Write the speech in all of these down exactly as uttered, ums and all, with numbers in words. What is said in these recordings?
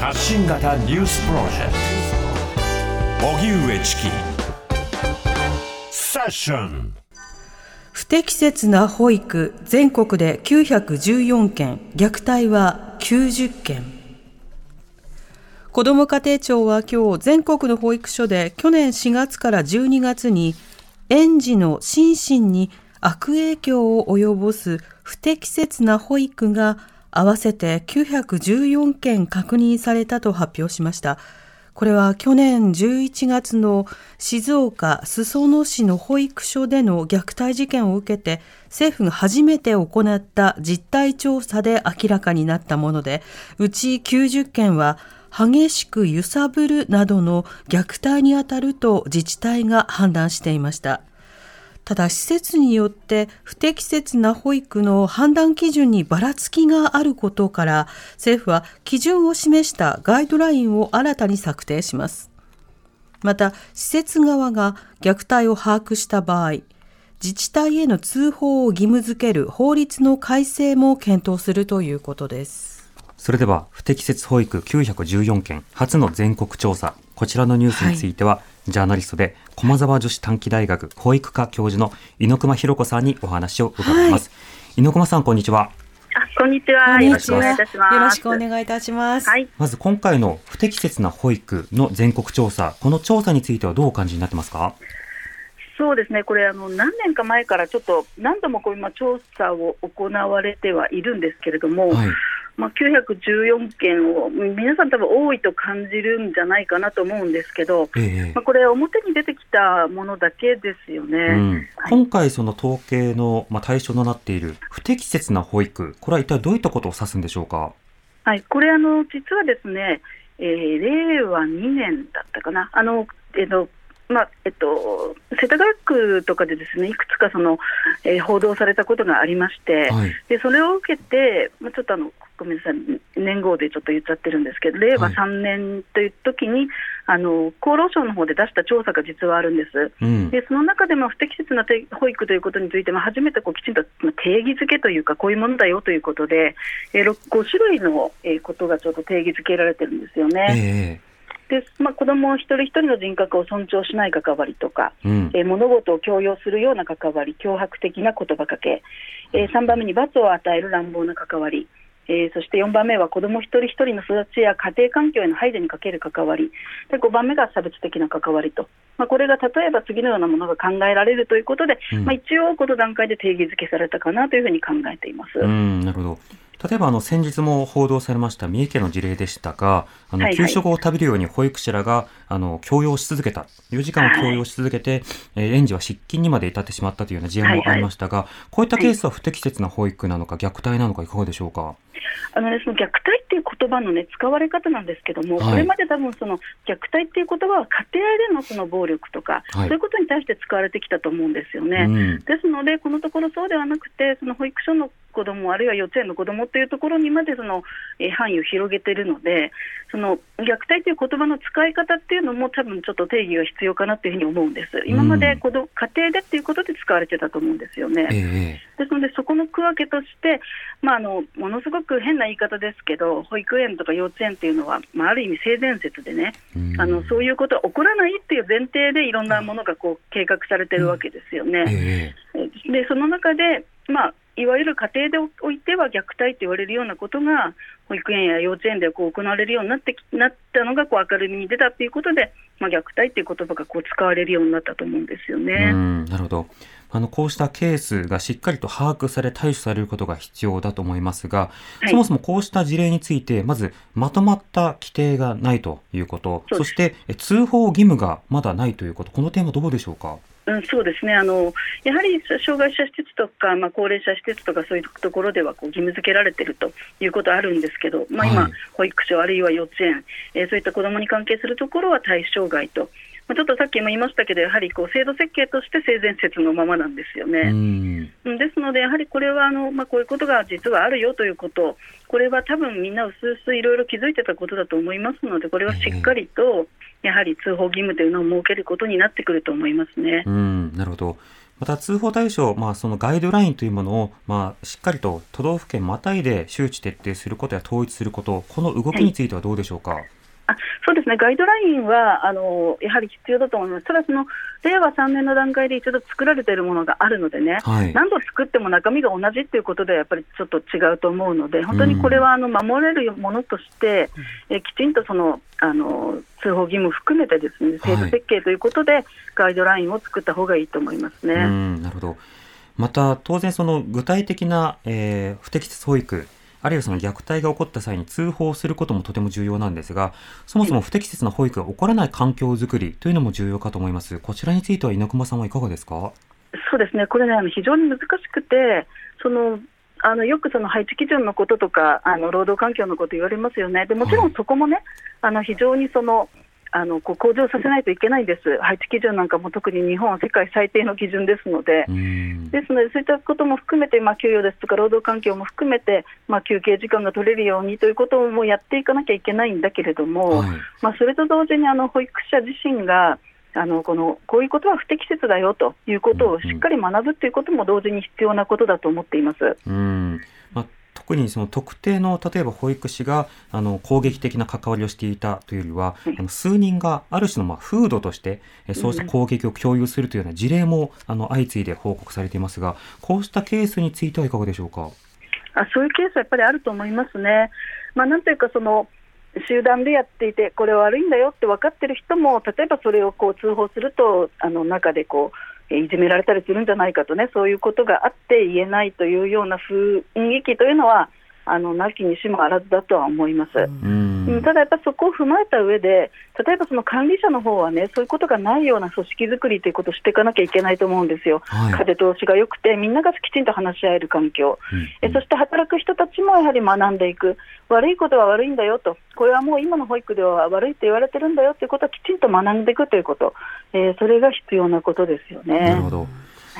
発信型ニュースプロジェクト荻上チキセッション。不適切な保育、全国できゅうひゃくじゅうよんけん、虐待はきゅうじゅっけん。こども家庭庁は今日、全国の保育所で去年しがつからじゅうにがつに園児の心身に悪影響を及ぼす不適切な保育が合わせてきゅうひゃくじゅうよんけん確認されたと発表しました。これは去年じゅういちがつの静岡裾野市の保育所での虐待事件を受けて政府が初めて行った実態調査で明らかになったもので、うちきゅうじゅっけんは激しく揺さぶるなどの虐待にあたると自治体が判断していました。ただ、施設によって不適切な保育の判断基準にばらつきがあることから、政府は基準を示したガイドラインを新たに策定します。また、施設側が虐待を把握した場合、自治体への通報を義務付ける法律の改正も検討するということです。それでは、不適切保育きゅうひゃくじゅうよんけん、初の全国調査。こちらのニュースについては、はい、ジャーナリストで駒沢女子短期大学保育科教授の猪熊寛子さんにお話を伺います、はい、猪熊さん、こんにちは。あ、こんにちは。よろしくお願いいたします。よろしくお願いいたします、はい、まず今回の不適切な保育の全国調査、この調査についてはどうお感じになってますか？そうですね、これあの何年か前からちょっと何度もこう今調査を行われてはいるんですけれども、はい、まあ、きゅうひゃくじゅうよんけんを皆さん多分多いと感じるんじゃないかなと思うんですけど、ええ、まあ、これ表に出てきたものだけですよね、うん、はい、今回その統計の対象となっている不適切な保育、これは一体どういったことを指すんでしょうか？はい、これあの実はですね、えー、れいわにねんだったかな、あの、えーとまあえっと、世田谷区とかでですね、いくつかその、えー、報道されたことがありまして、はい、でそれを受けて、まあ、ちょっとあのごめんなさい、年号でちょっと言っちゃってるんですけど、れいわさんねんという時に、はい、あの厚労省の方で出した調査が実はあるんです、うん、でその中でも不適切な保育ということについても初めてこうきちんと定義づけというか、こういうものだよということでごしゅるいのことがちょっと定義づけられてるんですよね、えーでまあ、子ども一人一人の人格を尊重しない関わりとか、うん、えー、物事を強要するような関わり、脅迫的な言葉かけ、えー、さんばんめに罰を与える乱暴な関わり、えー、そしてよんばんめは子ども一人一人の育ちや家庭環境への配慮にかける関わりで、ごばんめが差別的な関わりと、まあ、これが例えば次のようなものが考えられるということで、うん、まあ、一応この段階で定義づけされたかなというふうに考えています。うん、なるほど。例えばあの先日も報道されました三重県の事例でしたが、あの給食を食べるように保育士らがあの強要し続けた、よじかんを強要し続けて、え園児は失禁にまで至ってしまったというような事案もありましたが、こういったケースは不適切な保育なのか虐待なのかいかがでしょうか？あのね、その虐待っていう言葉の、ね、使われ方なんですけども、はい、これまで多分その虐待っていう言葉は家庭でのその暴力とか、はい、そういうことに対して使われてきたと思うんですよね、うん、ですのでこのところそうではなくて、その保育所の子どもあるいは幼稚園の子どもというところにまでその、えー、範囲を広げているので、その虐待という言葉の使い方っていうのも多分ちょっと定義が必要かなというふうに思うんです。今まで子ど、うん、家庭でっていうことで使われてたと思うんですよね、えー、ですのでそこの区分けとして、まあ、あのものすごく変な言い方ですけど、保育園とか幼稚園っていうのは、まあ、ある意味性善説でね、うん、あのそういうことは起こらないっていう前提でいろんなものがこう計画されてるわけですよね、うん、えー、でその中で、まあいわゆる家庭でおいては虐待と言われるようなことが保育園や幼稚園でこう行われるようになってきなったのがこう明るみに出たということで、まあ、虐待という言葉がこう使われるようになったと思うんですよね。うん、なるほど。あのこうしたケースがしっかりと把握され対処されることが必要だと思いますが、はい、そもそもこうした事例についてまずまとまった規定がないということ、 そ, そして通報義務がまだないということ、この点はどうでしょうか？うん、そうですね、あのやはり障害者施設とか、まあ、高齢者施設とかそういうところではこう義務付けられているということはあるんですけど、まあ、今、はい、保育所あるいは幼稚園、えー、そういった子どもに関係するところは対象外と、まあ、ちょっとさっきも言いましたけど、やはりこう制度設計として性善説のままなんですよね。うん、ですのでやはりこれはあの、まあ、こういうことが実はあるよということ、これは多分みんなうすうすいろいろ気づいてたことだと思いますので、これはしっかりとやはり通報義務というのを設けることになってくると思いますね。うん、なるほど。また通報対象、まあ、そのガイドラインというものを、まあ、しっかりと都道府県またいで周知徹底することや統一すること、この動きについてはどうでしょうか。はい、あ、そうですね、ガイドラインはあのやはり必要だと思います。ただそのれいわさんねんの段階で一度作られているものがあるのでね、はい、何度作っても中身が同じということではやっぱりちょっと違うと思うので、本当にこれはあの守れるものとして、うん、えきちんとそのあの通報義務含めてですね、制度設計ということで、はい、ガイドラインを作った方がいいと思いますね。うん、なるほど。また当然その具体的な、えー、不適切保育あるいはその虐待が起こった際に通報することもとても重要なんですが、そもそも不適切な保育が起こらない環境づくりというのも重要かと思います。こちらについては猪熊さんはいかがですか。そうですね、これね、あの非常に難しくて、そのあのよくその配置基準のこととかあの労働環境のこと言われますよね。でもちろんそこもね、はい、あの非常にそのあのこう向上させないといけないんです。配置基準なんかも特に日本は世界最低の基準ですので、ですのでそういったことも含めて、まあ、給与ですとか労働環境も含めて、まあ、休憩時間が取れるようにということをもうやっていかなきゃいけないんだけれども、はい、まあ、それと同時にあの保育者自身があのこのこういうことは不適切だよということをしっかり学ぶということも同時に必要なことだと思っています。うん、まあ特にその特定の例えば保育士があの攻撃的な関わりをしていたというよりは、あの数人がある種のまあ風土としてそうした攻撃を共有するというような事例もあの相次いで報告されていますが、こうしたケースについてはいかがでしょうか。あ、そういうケースはやっぱりあると思いますね。まあ、なんというかその集団でやっていてこれは悪いんだよって分かっている人も、例えばそれをこう通報するとあの中でこういじめられたりするんじゃないかとね、そういうことがあって言えないというような雰囲気というのはあのなきにしもあらずだとは思います。うん、ただやっぱりそこを踏まえた上で、例えばその管理者の方はね、そういうことがないような組織づくりということをしていかなきゃいけないと思うんですよ。はい、風通しが良くてみんながきちんと話し合える環境、うん、えそして働く人たちもやはり学んでいく、悪いことは悪いんだよと、これはもう今の保育では悪いと言われてるんだよということはきちんと学んでいくということ、えー、それが必要なことですよね。なるほど。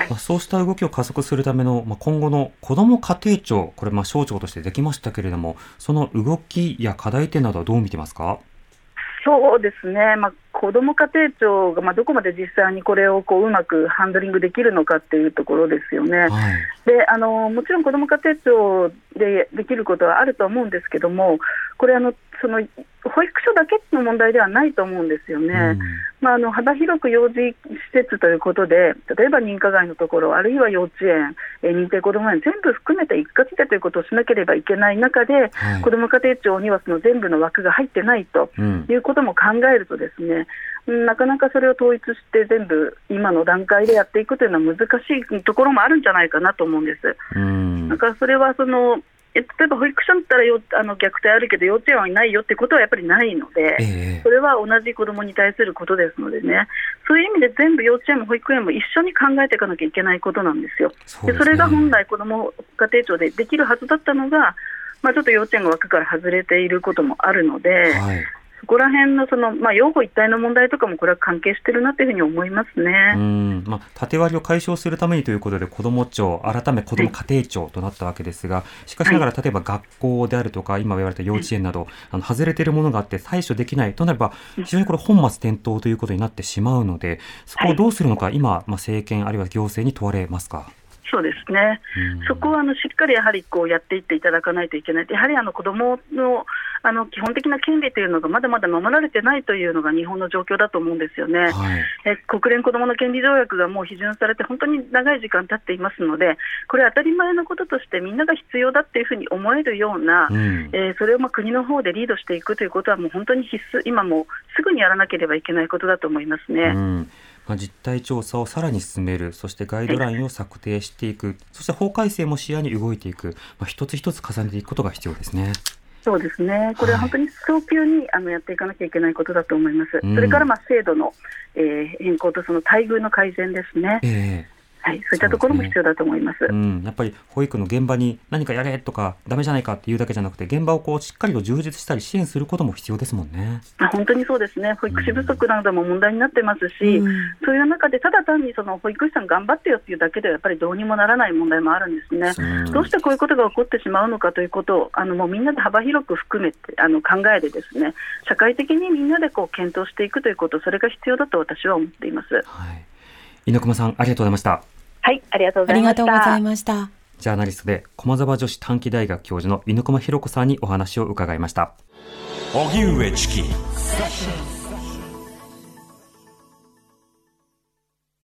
まあ、そうした動きを加速するための、まあ、今後の子ども家庭庁、これまあ省庁としてできましたけれども、その動きや課題点などはどう見てますか。そうですね、まあ、子ども家庭庁がまあどこまで実際にこれをこううまくハンドリングできるのかというところですよね。はい、であのもちろん子ども家庭庁でできることはあると思うんですけども、これあのその保育所だけの問題ではないと思うんですよね。うん、まあ、あの幅広く幼児施設ということで、例えば認可外のところ、あるいは幼稚園、え認定こども園全部含めて一括でということをしなければいけない中で、はい、子ども家庭庁にはその全部の枠が入ってないということも考えるとですね、うん、なかなかそれを統一して全部今の段階でやっていくというのは難しいところもあるんじゃないかなと思うんです。うん、だからそれはその例えば保育所だったらよあの虐待あるけど幼稚園はいないよってことはやっぱりないので、えー、それは同じ子どもに対することですのでね、そういう意味で全部幼稚園も保育園も一緒に考えていかなきゃいけないことなんですよ。 そうですね。でそれが本来子ども家庭庁でできるはずだったのが、まあ、ちょっと幼稚園が枠から外れていることもあるので、はい、そこら辺のその、まあ、養護一体の問題とかもこれは関係しているなというふうに思いますね。うん、まあ、縦割りを解消するためにということで子ども庁、改め子ども家庭庁となったわけですが、しかしながら例えば学校であるとか今言われた幼稚園など、あの外れているものがあって対処できないとなれば非常にこれ本末転倒ということになってしまうので、そこをどうするのか今、まあ、政権あるいは行政に問われますか。そうですね、うん、そこはあのしっかりやはりこうやっていっていただかないといけない。やはりあの子どものあの基本的な権利というのがまだまだ守られてないというのが日本の状況だと思うんですよね。はい、え国連子どもの権利条約がもう批准されて本当に長い時間経っていますので、これは当たり前のこととしてみんなが必要だというふうに思えるような、うん、えー、それをまあ国の方でリードしていくということはもう本当に必須、今もすぐにやらなければいけないことだと思いますね。うん、実態調査をさらに進める、そしてガイドラインを策定していく、そして法改正も視野に動いていく、まあ、一つ一つ重ねていくことが必要ですね。そうですね、これは本当に早急に、はい、あのやっていかなきゃいけないことだと思います。うん、それからまあ制度の、えー、変更とその待遇の改善ですね。えーはい、そういったところも必要だと思います。そうですね。うん、やっぱり保育の現場に何かやれとかダメじゃないかっていうだけじゃなくて、現場をこうしっかりと充実したり支援することも必要ですもんね。本当にそうですね。保育士不足なども問題になってますし、うん、そういう中でただ単にその保育士さん頑張ってよっていうだけではやっぱりどうにもならない問題もあるんですね。うん、どうしてこういうことが起こってしまうのかということをあのもうみんなで幅広く含めてあの考えでですね、社会的にみんなでこう検討していくということ、それが必要だと私は思っています。はい、猪熊さんありがとうございました。はい、ありがとうございました。ありがとうございました。ジャーナリストで駒澤女子短期大学教授の猪熊寛子さんにお話を伺いました。荻上チキ。